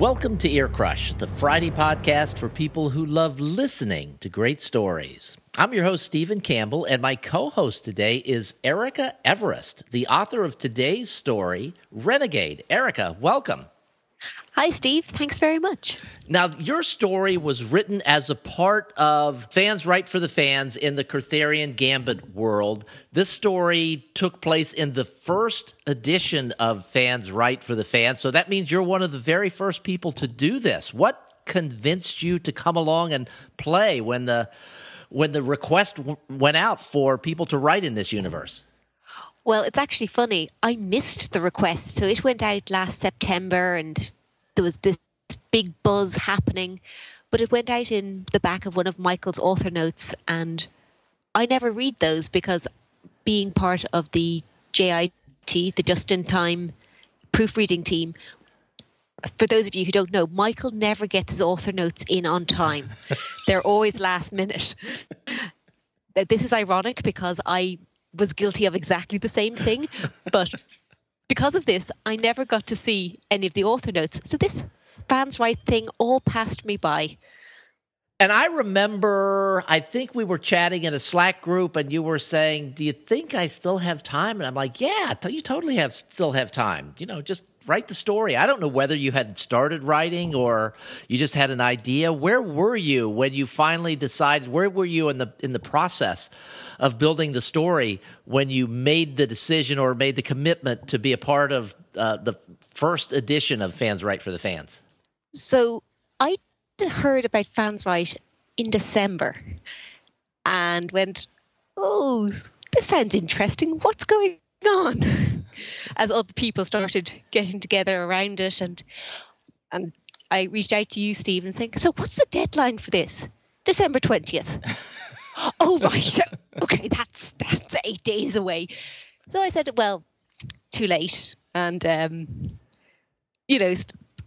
Welcome to Ear Crush, the Friday podcast for people who love listening to great stories. I'm your host, Stephen Campbell, and my co-host today is Erica Everest, the author of today's story, Renegade. Erica, welcome. Hi, Steve. Thanks very much. Now, your story was written as a part of Fans Write for the Fans in the Kurtherian Gambit world. This story took place in the first edition of Fans Write for the Fans, so that means you're one of the very first people to do this. What convinced you to come along and play when the request went out for people to write in this universe? Well, it's actually funny. I missed the request. So it went out last September and there was this big buzz happening, but it went out in the back of one of Michael's author notes. And I never read those because being part of the JIT, the just-in-time proofreading team, for those of you who don't know, Michael never gets his author notes in on time. They're always last minute. This is ironic because I was guilty of exactly the same thing, but because of this, I never got to see any of the author notes. So this Fans Write thing all passed me by. And I remember, I think we were chatting in a Slack group and you were saying, do you think I still have time? And I'm like, yeah, you totally still have time. You know, just write the story. I don't know whether you had started writing or you just had an idea. Where were you when you finally decided, where were you in the process of building the story when you made the decision or made the commitment to be a part of the first edition of Fans Write for the Fans? So I heard about Fans Write in December and went, oh, this sounds interesting. What's going on? As other people started getting together around it, and I reached out to you, Steve, and saying, so what's the deadline for this? December 20th. Oh, right. Okay, that's 8 days away. So I said, well, too late. And,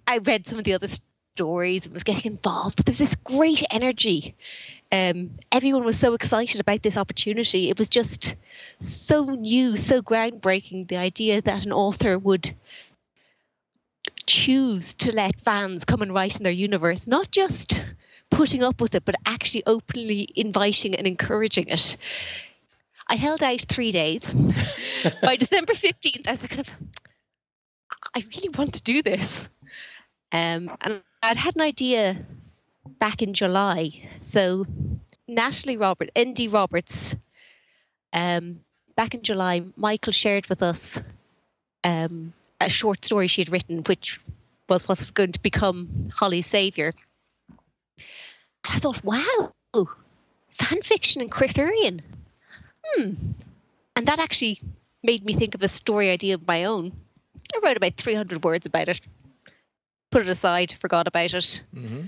I read some of the other stories and was getting involved, but there's this great energy. Everyone was so excited about this opportunity. It was just so new, so groundbreaking, the idea that an author would choose to let fans come and write in their universe, not just putting up with it, but actually openly inviting and encouraging it. I held out 3 days. By December 15th, I was kind of, I really want to do this. And I'd had an idea back in July. So ND Roberts, back in July, Michael shared with us a short story she had written, which was what was going to become Holly's Saviour. And I thought, wow, fan fiction and Kurtherian. And that actually made me think of a story idea of my own. I wrote about 300 words about it, put it aside, forgot about it. Mm-hmm.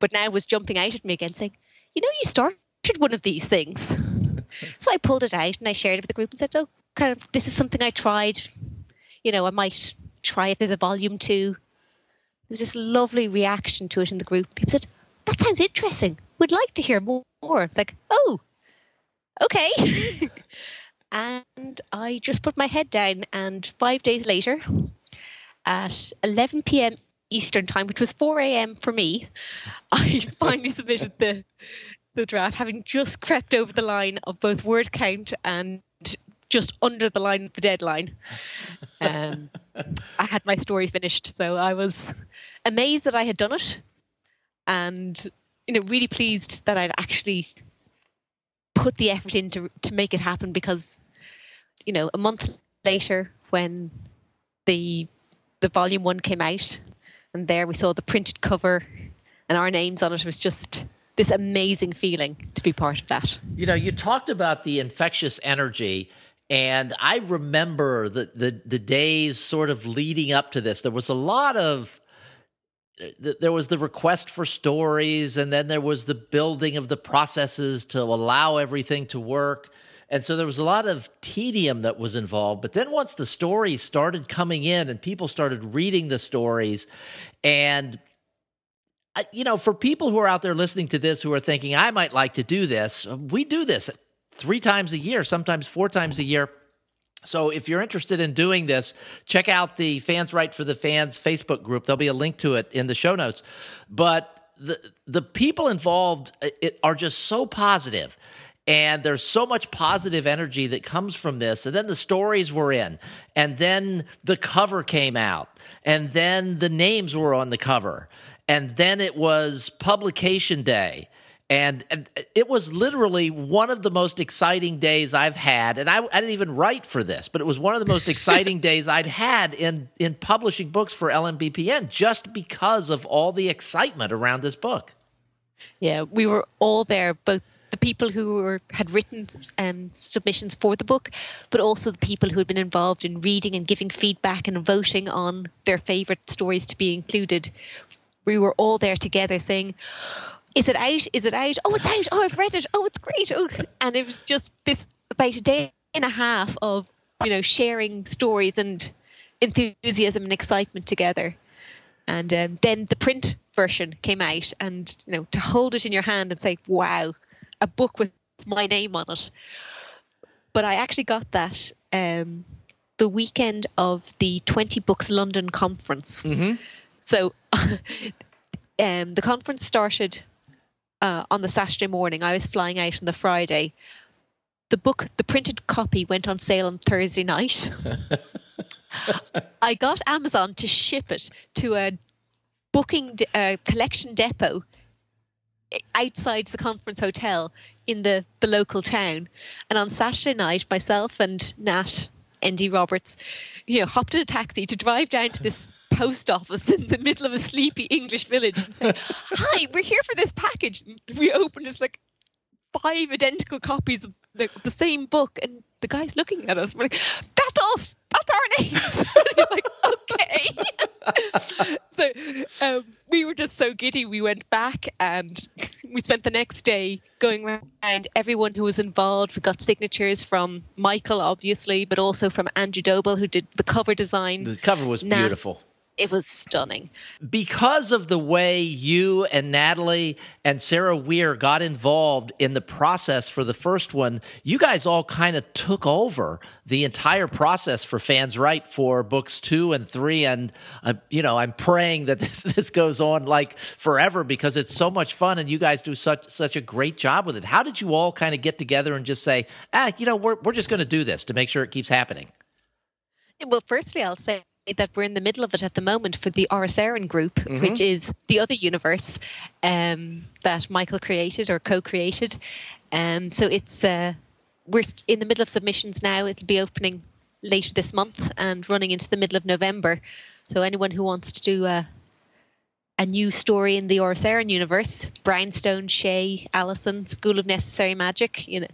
But now it was jumping out at me again saying, you know, you started one of these things. So I pulled it out and I shared it with the group and said, oh, kind of, this is something I tried. You know, I might try if there's a volume 2. There's this lovely reaction to it in the group. People said, that sounds interesting. We'd like to hear more. It's like, oh, okay. And I just put my head down and 5 days later at 11 p.m. Eastern time, which was 4 a.m. for me, I finally submitted the draft, having just crept over the line of both word count and just under the line of the deadline. I had my story finished, so I was amazed that I had done it and, really pleased that I'd actually put the effort in to make it happen because, a month later when the volume 1 came out, and there we saw the printed cover and our names on it. It was just this amazing feeling to be part of that. You talked about the infectious energy, and I remember the days sort of leading up to this. There was a lot of – there was the request for stories, and then there was the building of the processes to allow everything to work. And so there was a lot of tedium that was involved. But then once the stories started coming in and people started reading the stories, and, for people who are out there listening to this who are thinking, I might like to do this, we do this 3 times a year, sometimes 4 times a year. So if you're interested in doing this, check out the Fans Write for the Fans Facebook group. There'll be a link to it in the show notes. But the people involved are just so positive, and there's so much positive energy that comes from this. And then the stories were in, and then the cover came out, and then the names were on the cover, and then it was publication day. And it was literally one of the most exciting days I've had. And I didn't even write for this, but it was one of the most exciting days I'd had in publishing books for LMBPN, just because of all the excitement around this book. Yeah, we were all there, both the people who had written submissions for the book, but also the people who had been involved in reading and giving feedback and voting on their favourite stories to be included. We were all there together saying... Is it out? Is it out? Oh, it's out. Oh, I've read it. Oh, it's great. Oh, and it was just this about a day and a half of, you know, sharing stories and enthusiasm and excitement together. And then the print version came out, and, you know, to hold it in your hand and say, wow, a book with my name on it. But I actually got that the weekend of the 20 Books London Conference. Mm-hmm. So the conference started... on the Saturday morning. I was flying out on the Friday. The book, the printed copy, went on sale on Thursday night. I got Amazon to ship it to a collection depot outside the conference hotel in the local town. And on Saturday night, myself and Nat, ND Roberts, you know, hopped in a taxi to drive down to this post office in the middle of a sleepy English village and say, hi, we're here for this package. And we opened it, like, 5 identical copies of the same book, and the guy's looking at us. We're like, that's us, that's our names. And he's like, okay. So we were just so giddy. We went back and we spent the next day going around everyone who was involved. We got signatures from Michael, obviously, but also from Andrew Doble, who did the cover design. The cover was beautiful. It was stunning. Because of the way you and Natalie and Sarah Weir got involved in the process for the first one, you guys all kind of took over the entire process for Fans Write for books 2 and 3. And, you know, I'm praying that this goes on like forever, because it's so much fun and you guys do such a great job with it. How did you all kind of get together and just say, you know, we're just going to do this to make sure it keeps happening? Well, firstly, I'll say that we're in the middle of it at the moment for the Oriceran group, mm-hmm. which is the other universe that Michael created or co-created. So it's we're in the middle of submissions now. It'll be opening later this month and running into the middle of November. So anyone who wants to do a new story in the Oriceran universe, Brindstone, Shay, Allison, School of Necessary Magic, you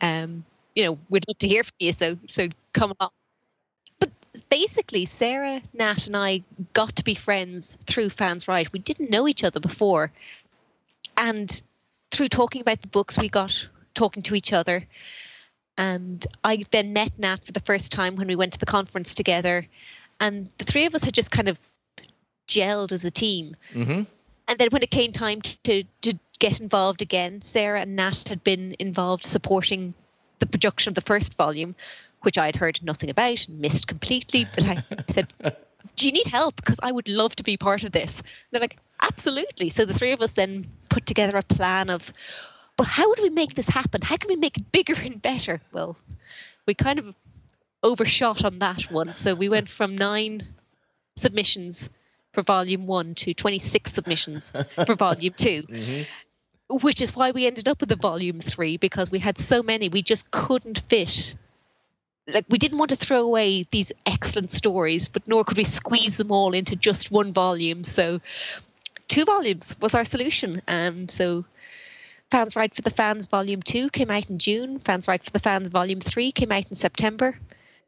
know, we'd love to hear from you. So come along. Basically, Sarah, Nat, and I got to be friends through Fans Write. We didn't know each other before. And through talking about the books, we got talking to each other. And I then met Nat for the first time when we went to the conference together. And the three of us had just kind of gelled as a team. Mm-hmm. And then when it came time to get involved again, Sarah and Nat had been involved supporting the production of the first volume, which I'd heard nothing about and missed completely. But I said, do you need help? Because I would love to be part of this. And they're like, absolutely. So the three of us then put together a plan of, well, how would we make this happen? How can we make it bigger and better? Well, we kind of overshot on that one. So we went from 9 submissions for volume 1 to 26 submissions for volume 2. Mm-hmm. Which is why we ended up with a volume 3, because we had so many, we just couldn't fit. Like, we didn't want to throw away these excellent stories, but nor could we squeeze them all into just one volume. So 2 volumes was our solution. And so Fans Write for the Fans Volume 2 came out in June. Fans Write for the Fans Volume 3 came out in September.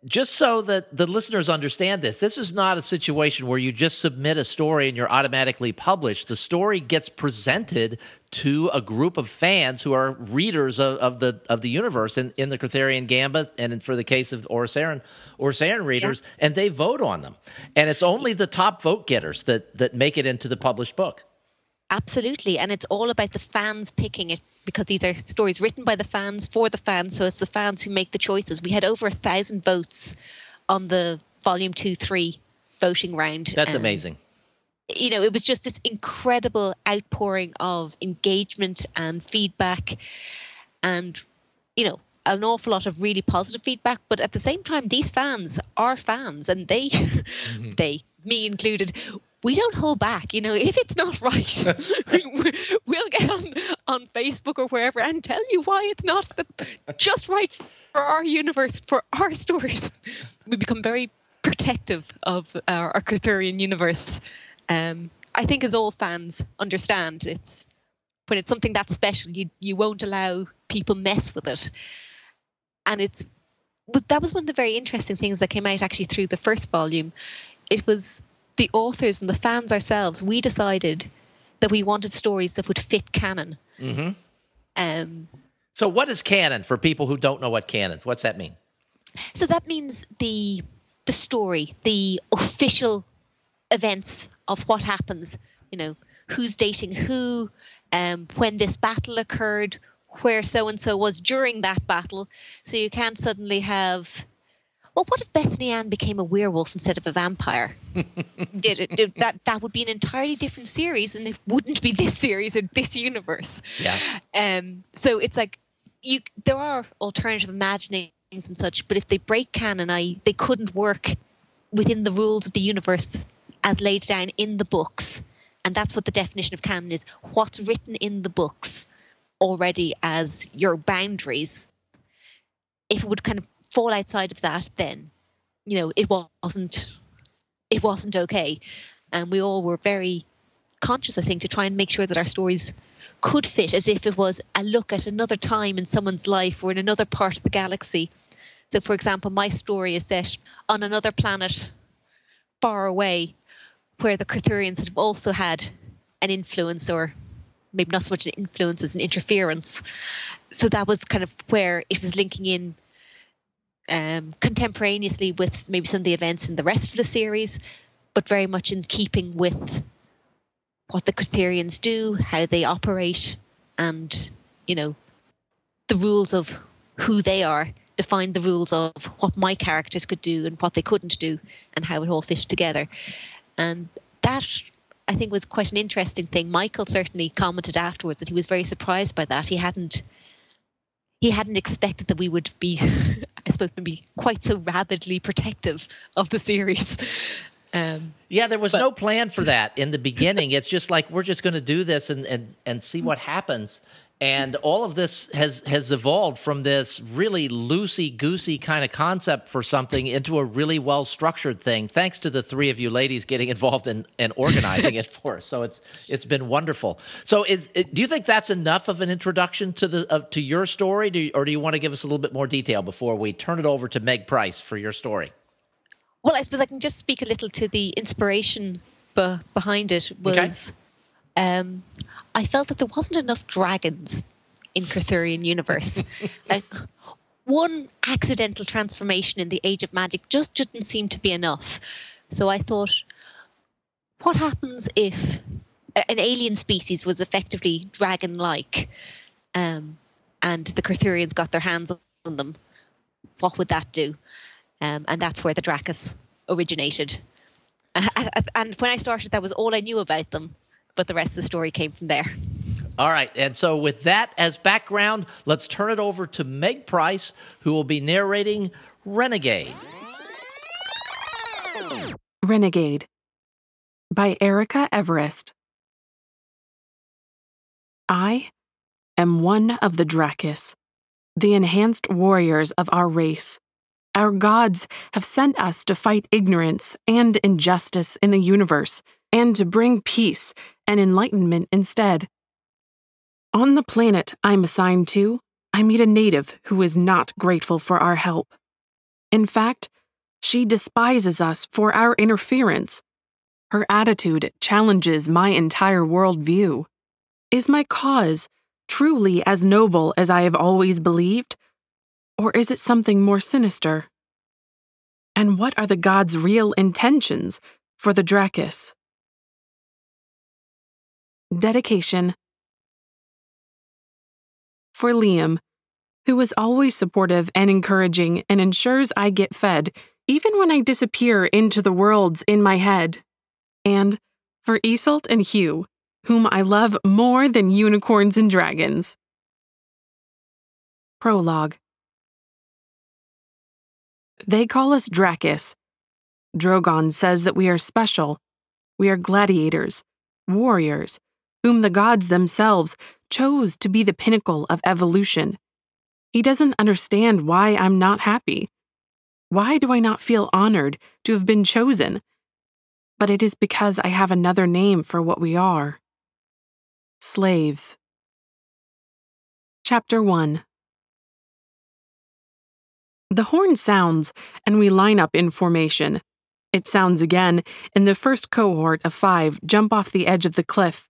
Just so that the listeners understand this, this is not a situation where you just submit a story and you're automatically published. The story gets presented to a group of fans who are readers of the universe in the Kurtherian Gambit, and for the case of Oriceran readers, yeah. And they vote on them. And it's only the top vote getters that make it into the published book. Absolutely. And it's all about the fans picking it, because these are stories written by the fans for the fans. So it's the fans who make the choices. We had over 1,000 votes on the volume 2-3 voting round. That's amazing. You know, it was just this incredible outpouring of engagement and feedback and, you know, an awful lot of really positive feedback. But at the same time, these fans are fans, and they, me included, we don't hold back. You know, if it's not right, we'll get on Facebook or wherever and tell you why it's not just right for our universe, for our stories. We become very protective of our Kurtherian universe. I think, as all fans understand, it's when it's something that special, you won't allow people mess with it. And that was one of the very interesting things that came out actually through the first volume. It was the authors and the fans ourselves. We decided that we wanted stories that would fit canon. Mm-hmm. So what is canon for people who don't know what canon? What's that mean? So that means the story, the official events of what happens, you know, who's dating who, when this battle occurred, where so-and-so was during that battle. So you can't suddenly have, well, what if Bethany Ann became a werewolf instead of a vampire? That would be an entirely different series, and it wouldn't be this series in this universe. Yeah. So it's like, there are alternative imaginings and such, but if they break canon, they couldn't work within the rules of the universe as laid down in the books. And that's what the definition of canon is. What's written in the books already as your boundaries. If it would kind of fall outside of that, then, you know, it wasn't okay. And we all were very conscious, I think, to try and make sure that our stories could fit as if it was a look at another time in someone's life or in another part of the galaxy. So, for example, my story is set on another planet far away, where the Kurtherians have also had an influence, or maybe not so much an influence as an interference. So that was kind of where it was linking in contemporaneously with maybe some of the events in the rest of the series, but very much in keeping with what the Kurtherians do, how they operate, and, you know, the rules of who they are defined the rules of what my characters could do and what they couldn't do and how it all fitted together. And that, I think, was quite an interesting thing. Michael certainly commented afterwards that he was very surprised by that. He hadn't expected that we would be, I suppose, maybe quite so rabidly protective of the series. There was no plan for that in the beginning. It's just like, we're just going to do this and see what happens. And all of this has evolved from this really loosey-goosey kind of concept for something into a really well-structured thing, thanks to the three of you ladies getting involved and organizing it for us. So it's been wonderful. So do you think that's enough of an introduction to your story, or do you want to give us a little bit more detail before we turn it over to Meg Price for your story? Well, I suppose I can just speak a little to the inspiration behind it was... Okay. I felt that there wasn't enough dragons in Kurtherian universe. Like, one accidental transformation in the Age of Magic just didn't seem to be enough. So I thought, what happens if an alien species was effectively dragon-like, and the Kurtherians got their hands on them? What would that do? And that's where the Dracus originated. And when I started, that was all I knew about them. But the rest of the story came from there. All right. And so with that as background, let's turn it over to Meg Price, who will be narrating Renegade. Renegade by Erica Everest. I am one of the Dracus, the enhanced warriors of our race. Our gods have sent us to fight ignorance and injustice in the universe, and to bring peace and enlightenment instead. On the planet I'm assigned to, I meet a native who is not grateful for our help. In fact, she despises us for our interference. Her attitude challenges my entire worldview. Is my cause truly as noble as I have always believed? Or is it something more sinister? And what are the gods' real intentions for the Dracus? Dedication. For Liam, who is always supportive and encouraging and ensures I get fed, even when I disappear into the worlds in my head. And for Isolt and Hugh, whom I love more than unicorns and dragons. Prologue. They call us Dracus. Drogon says that we are special. We are gladiators, warriors, whom the gods themselves chose to be the pinnacle of evolution. He doesn't understand why I'm not happy. Why do I not feel honored to have been chosen? But it is because I have another name for what we are. Slaves. Chapter 1. The horn sounds, and we line up in formation. It sounds again, and the first cohort of 5 jump off the edge of the cliff.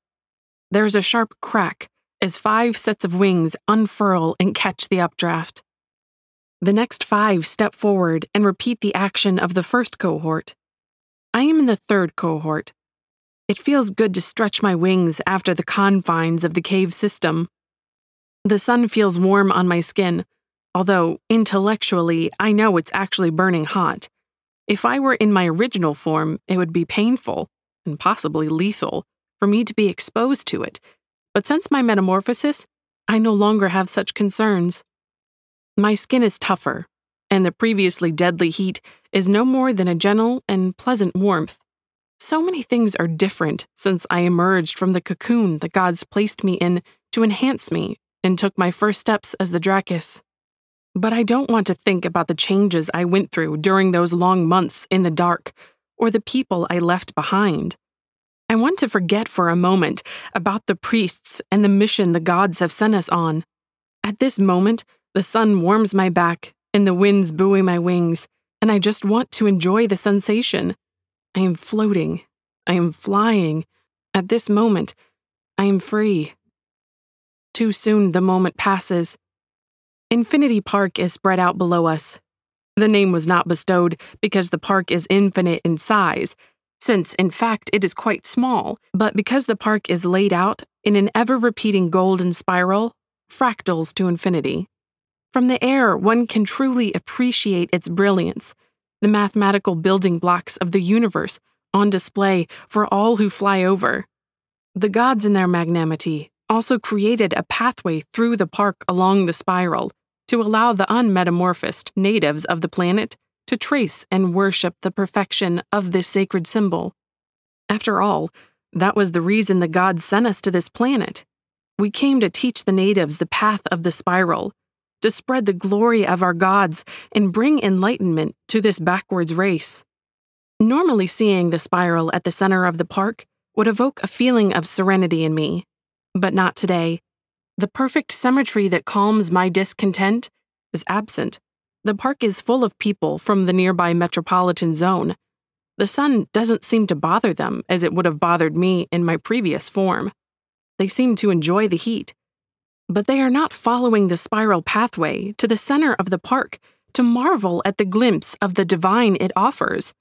There's a sharp crack as 5 sets of wings unfurl and catch the updraft. The next 5 step forward and repeat the action of the first cohort. I am in the third cohort. It feels good to stretch my wings after the confines of the cave system. The sun feels warm on my skin, although intellectually I know it's actually burning hot. If I were in my original form, it would be painful, and possibly lethal, for me to be exposed to it. But since my metamorphosis, I no longer have such concerns. My skin is tougher, and the previously deadly heat is no more than a gentle and pleasant warmth. So many things are different since I emerged from the cocoon the gods placed me in to enhance me and took my first steps as the Dracus. But I don't want to think about the changes I went through during those long months in the dark, or the people I left behind. I want to forget for a moment about the priests and the mission the gods have sent us on. At this moment, the sun warms my back, and the winds buoy my wings, and I just want to enjoy the sensation. I am floating. I am flying. At this moment, I am free. Too soon the moment passes. Infinity Park is spread out below us. The name was not bestowed because the park is infinite in size, since, in fact, it is quite small, but because the park is laid out in an ever-repeating golden spiral, fractals to infinity. From the air, one can truly appreciate its brilliance, the mathematical building blocks of the universe on display for all who fly over. The gods in their magnanimity also created a pathway through the park along the spiral to allow the unmetamorphosed natives of the planet to trace and worship the perfection of this sacred symbol. After all, that was the reason the gods sent us to this planet. We came to teach the natives the path of the spiral, to spread the glory of our gods and bring enlightenment to this backwards race. Normally, seeing the spiral at the center of the park would evoke a feeling of serenity in me, but not today. The perfect symmetry that calms my discontent is absent. The park is full of people from the nearby metropolitan zone. The sun doesn't seem to bother them as it would have bothered me in my previous form. They seem to enjoy the heat. But they are not following the spiral pathway to the center of the park to marvel at the glimpse of the divine it offers.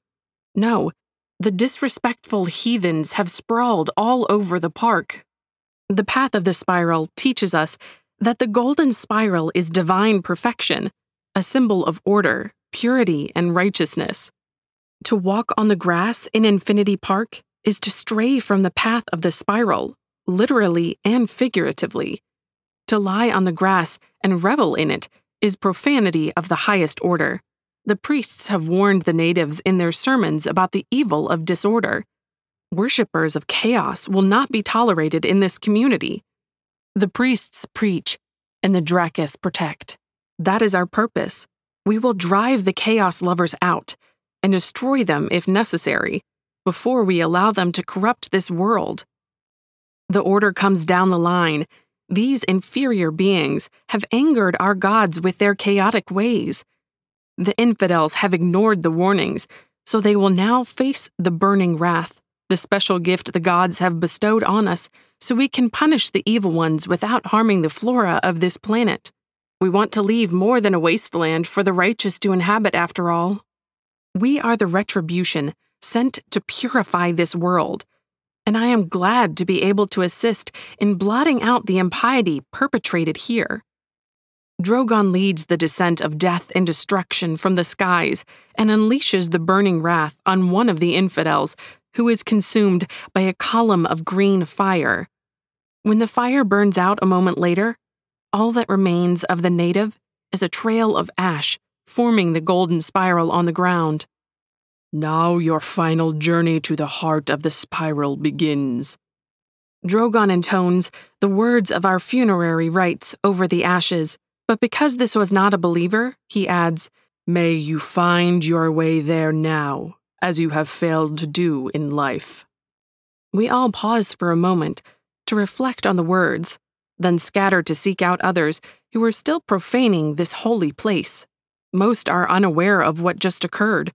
No, the disrespectful heathens have sprawled all over the park. The path of the spiral teaches us that the golden spiral is divine perfection, a symbol of order, purity, and righteousness. To walk on the grass in Infinity Park is to stray from the path of the spiral, literally and figuratively. To lie on the grass and revel in it is profanity of the highest order. The priests have warned the natives in their sermons about the evil of disorder. Worshippers of chaos will not be tolerated in this community. The priests preach, and the Dracus protect. That is our purpose. We will drive the chaos lovers out and destroy them if necessary, before we allow them to corrupt this world. The order comes down the line. These inferior beings have angered our gods with their chaotic ways. The infidels have ignored the warnings, so they will now face the burning wrath, the special gift the gods have bestowed on us, so we can punish the evil ones without harming the flora of this planet. We want to leave more than a wasteland for the righteous to inhabit, after all. We are the retribution sent to purify this world. and I am glad to be able to assist in blotting out the impiety perpetrated here. Drogon leads the descent of death and destruction from the skies and unleashes the burning wrath on one of the infidels, who is consumed by a column of green fire. When the fire burns out a moment later, all that remains of the native is a trail of ash forming the golden spiral on the ground. Now your final journey to the heart of the spiral begins. Drogon intones the words of our funerary rites over the ashes, but because this was not a believer, he adds, May you find your way there now, as you have failed to do in life. We all pause for a moment to reflect on the words, then scatter to seek out others who are still profaning this holy place. Most are unaware of what just occurred,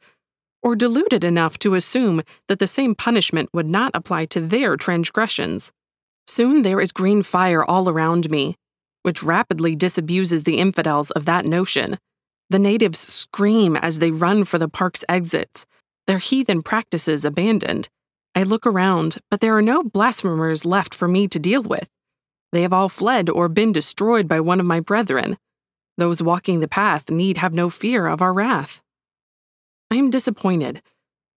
or deluded enough to assume that the same punishment would not apply to their transgressions. Soon there is green fire all around me, which rapidly disabuses the infidels of that notion. The natives scream as they run for the park's exits, their heathen practices abandoned. I look around, but there are no blasphemers left for me to deal with. They have all fled or been destroyed by one of my brethren. Those walking the path need have no fear of our wrath. I am disappointed.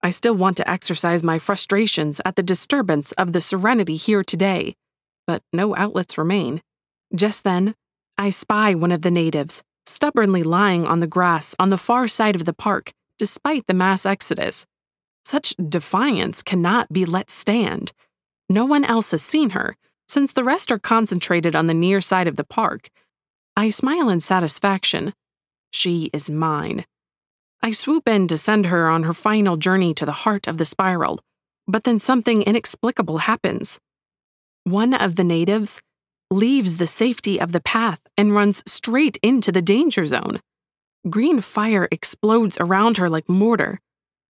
I still want to exercise my frustrations at the disturbance of the serenity here today, but no outlets remain. Just then, I spy one of the natives, stubbornly lying on the grass on the far side of the park, despite the mass exodus. Such defiance cannot be let stand. No one else has seen her, since the rest are concentrated on the near side of the park. I smile in satisfaction. She is mine. I swoop in to send her on her final journey to the heart of the spiral, but then something inexplicable happens. One of the natives leaves the safety of the path and runs straight into the danger zone. Green fire explodes around her like mortar.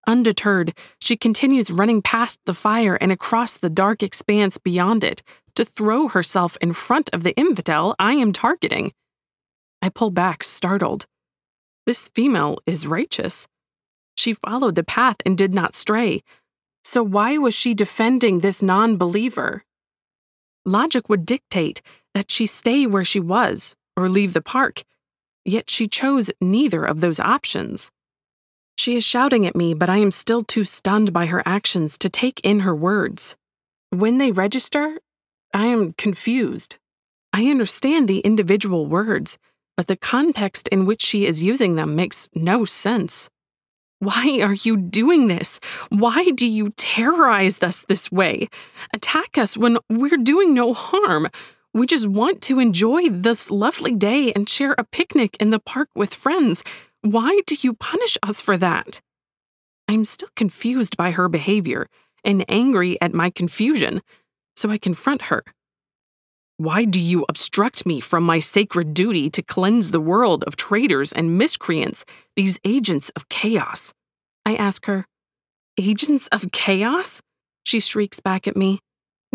Undeterred, she continues running past the fire and across the dark expanse beyond it to throw herself in front of the infidel I am targeting. I pull back, startled. This female is righteous. She followed the path and did not stray. So why was she defending this non-believer? Logic would dictate that she stay where she was or leave the park, yet she chose neither of those options. She is shouting at me, but I am still too stunned by her actions to take in her words. When they register, I am confused. I understand the individual words, but the context in which she is using them makes no sense. Why are you doing this? Why do you terrorize us this way? Attack us when we're doing no harm. We just want to enjoy this lovely day and share a picnic in the park with friends. Why do you punish us for that? I'm still confused by her behavior and angry at my confusion, so I confront her. Why do you obstruct me from my sacred duty to cleanse the world of traitors and miscreants, these agents of chaos? I ask her. Agents of chaos? She shrieks back at me.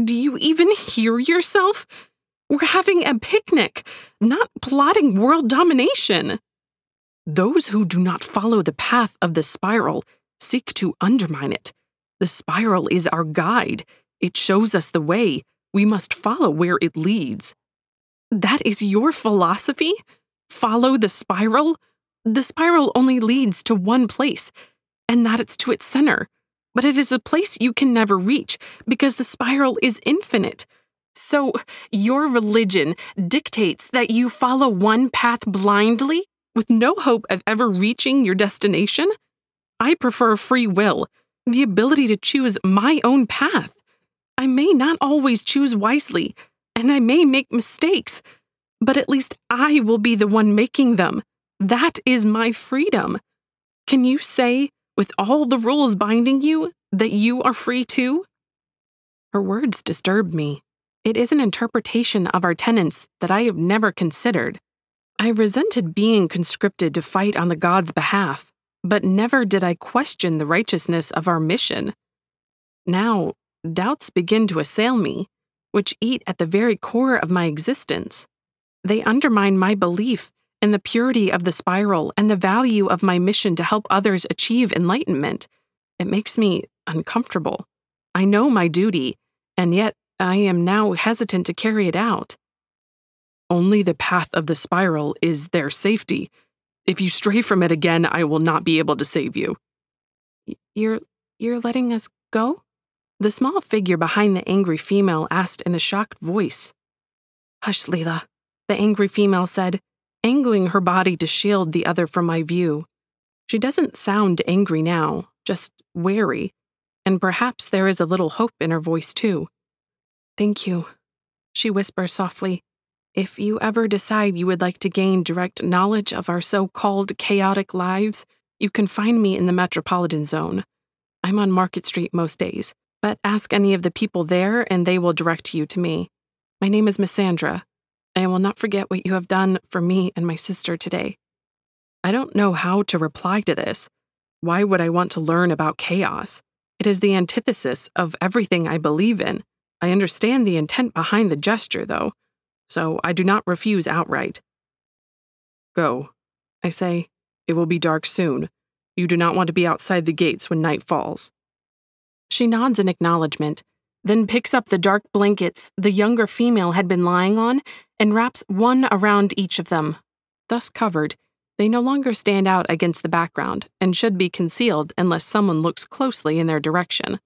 Do you even hear yourself? We're having a picnic, not plotting world domination. Those who do not follow the path of the spiral seek to undermine it. The spiral is our guide. It shows us the way. We must follow where it leads. That is your philosophy? Follow the spiral? The spiral only leads to one place, and that it's to its center. But it is a place you can never reach, because the spiral is infinite. So your religion dictates that you follow one path blindly, with no hope of ever reaching your destination? I prefer free will, the ability to choose my own path. I may not always choose wisely, and I may make mistakes, but at least I will be the one making them. That is my freedom. Can you say, with all the rules binding you, that you are free too? Her words disturb me. It is an interpretation of our tenets that I have never considered. I resented being conscripted to fight on the gods' behalf, but never did I question the righteousness of our mission. Now, doubts begin to assail me, which eat at the very core of my existence. They undermine my belief in the purity of the spiral and the value of my mission to help others achieve enlightenment. It makes me uncomfortable. I know my duty, and yet I am now hesitant to carry it out. Only the path of the spiral is their safety. If you stray from it again, I will not be able to save you. You're letting us go? The small figure behind the angry female asked in a shocked voice. Hush, Leela, the angry female said, angling her body to shield the other from my view. She doesn't sound angry now, just wary, and perhaps there is a little hope in her voice too. Thank you, she whispers softly. If you ever decide you would like to gain direct knowledge of our so-called chaotic lives, you can find me in the Metropolitan Zone. I'm on Market Street most days, but ask any of the people there and they will direct you to me. My name is Miss Sandra. I will not forget what you have done for me and my sister today. I don't know how to reply to this. Why would I want to learn about chaos? It is the antithesis of everything I believe in. I understand the intent behind the gesture, though. So I do not refuse outright. Go, I say. It will be dark soon. You do not want to be outside the gates when night falls. She nods in acknowledgement, then picks up the dark blankets the younger female had been lying on and wraps one around each of them. Thus covered, they no longer stand out against the background and should be concealed unless someone looks closely in their direction.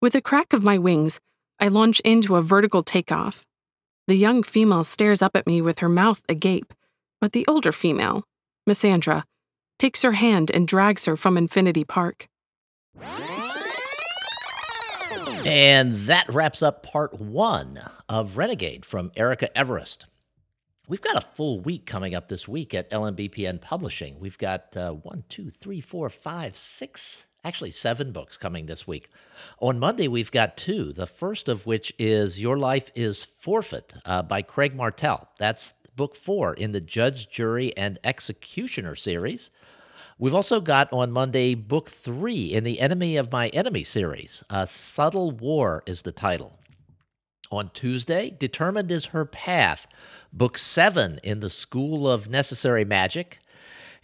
With a crack of my wings, I launch into a vertical takeoff. The young female stares up at me with her mouth agape, but the older female, Miss Sandra, takes her hand and drags her from Infinity Park. And that wraps up part one of Renegade from Erica Everest. We've got a full week coming up this week at LMBPN Publishing. We've got one, two, three, four, five, six, actually 7 books coming this week. On Monday, we've got 2, the first of which is Your Life is Forfeit by Craig Martell. That's book 4 in the Judge, Jury, and Executioner series. We've also got on Monday book 3 in the Enemy of My Enemy series. Subtle War is the title. On Tuesday, Determined is Her Path, book 7 in the School of Necessary Magic.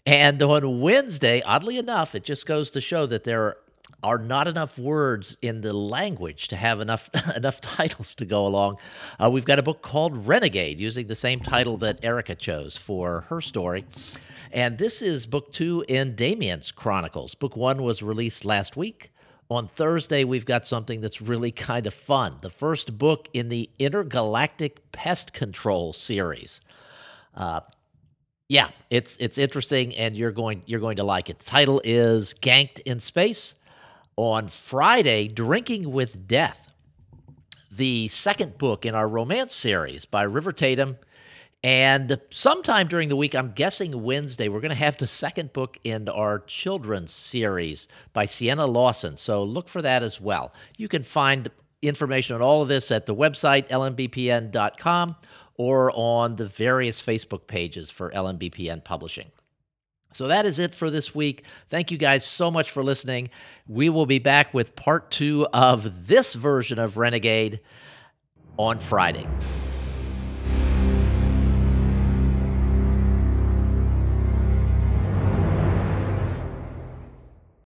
And on Wednesday, oddly enough, it just goes to show that there are not enough words in the language to have enough titles to go along. We've got a book called Renegade, using the same title that Erica chose for her story. And this is book 2 in Damien's Chronicles. Book 1 was released last week. On Thursday, we've got something that's really kind of fun. The first book in the Intergalactic Pest Control series. Yeah, it's interesting, and you're going to like it. The title is Ganked in Space. On Friday, Drinking with Death, the second book in our romance series by River Tatum. And sometime during the week, I'm guessing Wednesday, we're going to have the second book in our children's series by Sienna Lawson. So look for that as well. You can find information on all of this at the website, lmbpn.com, or on the various Facebook pages for LMBPN Publishing. So that is it for this week. Thank you guys so much for listening. We will be back with part 2 of this version of Renegade on Friday.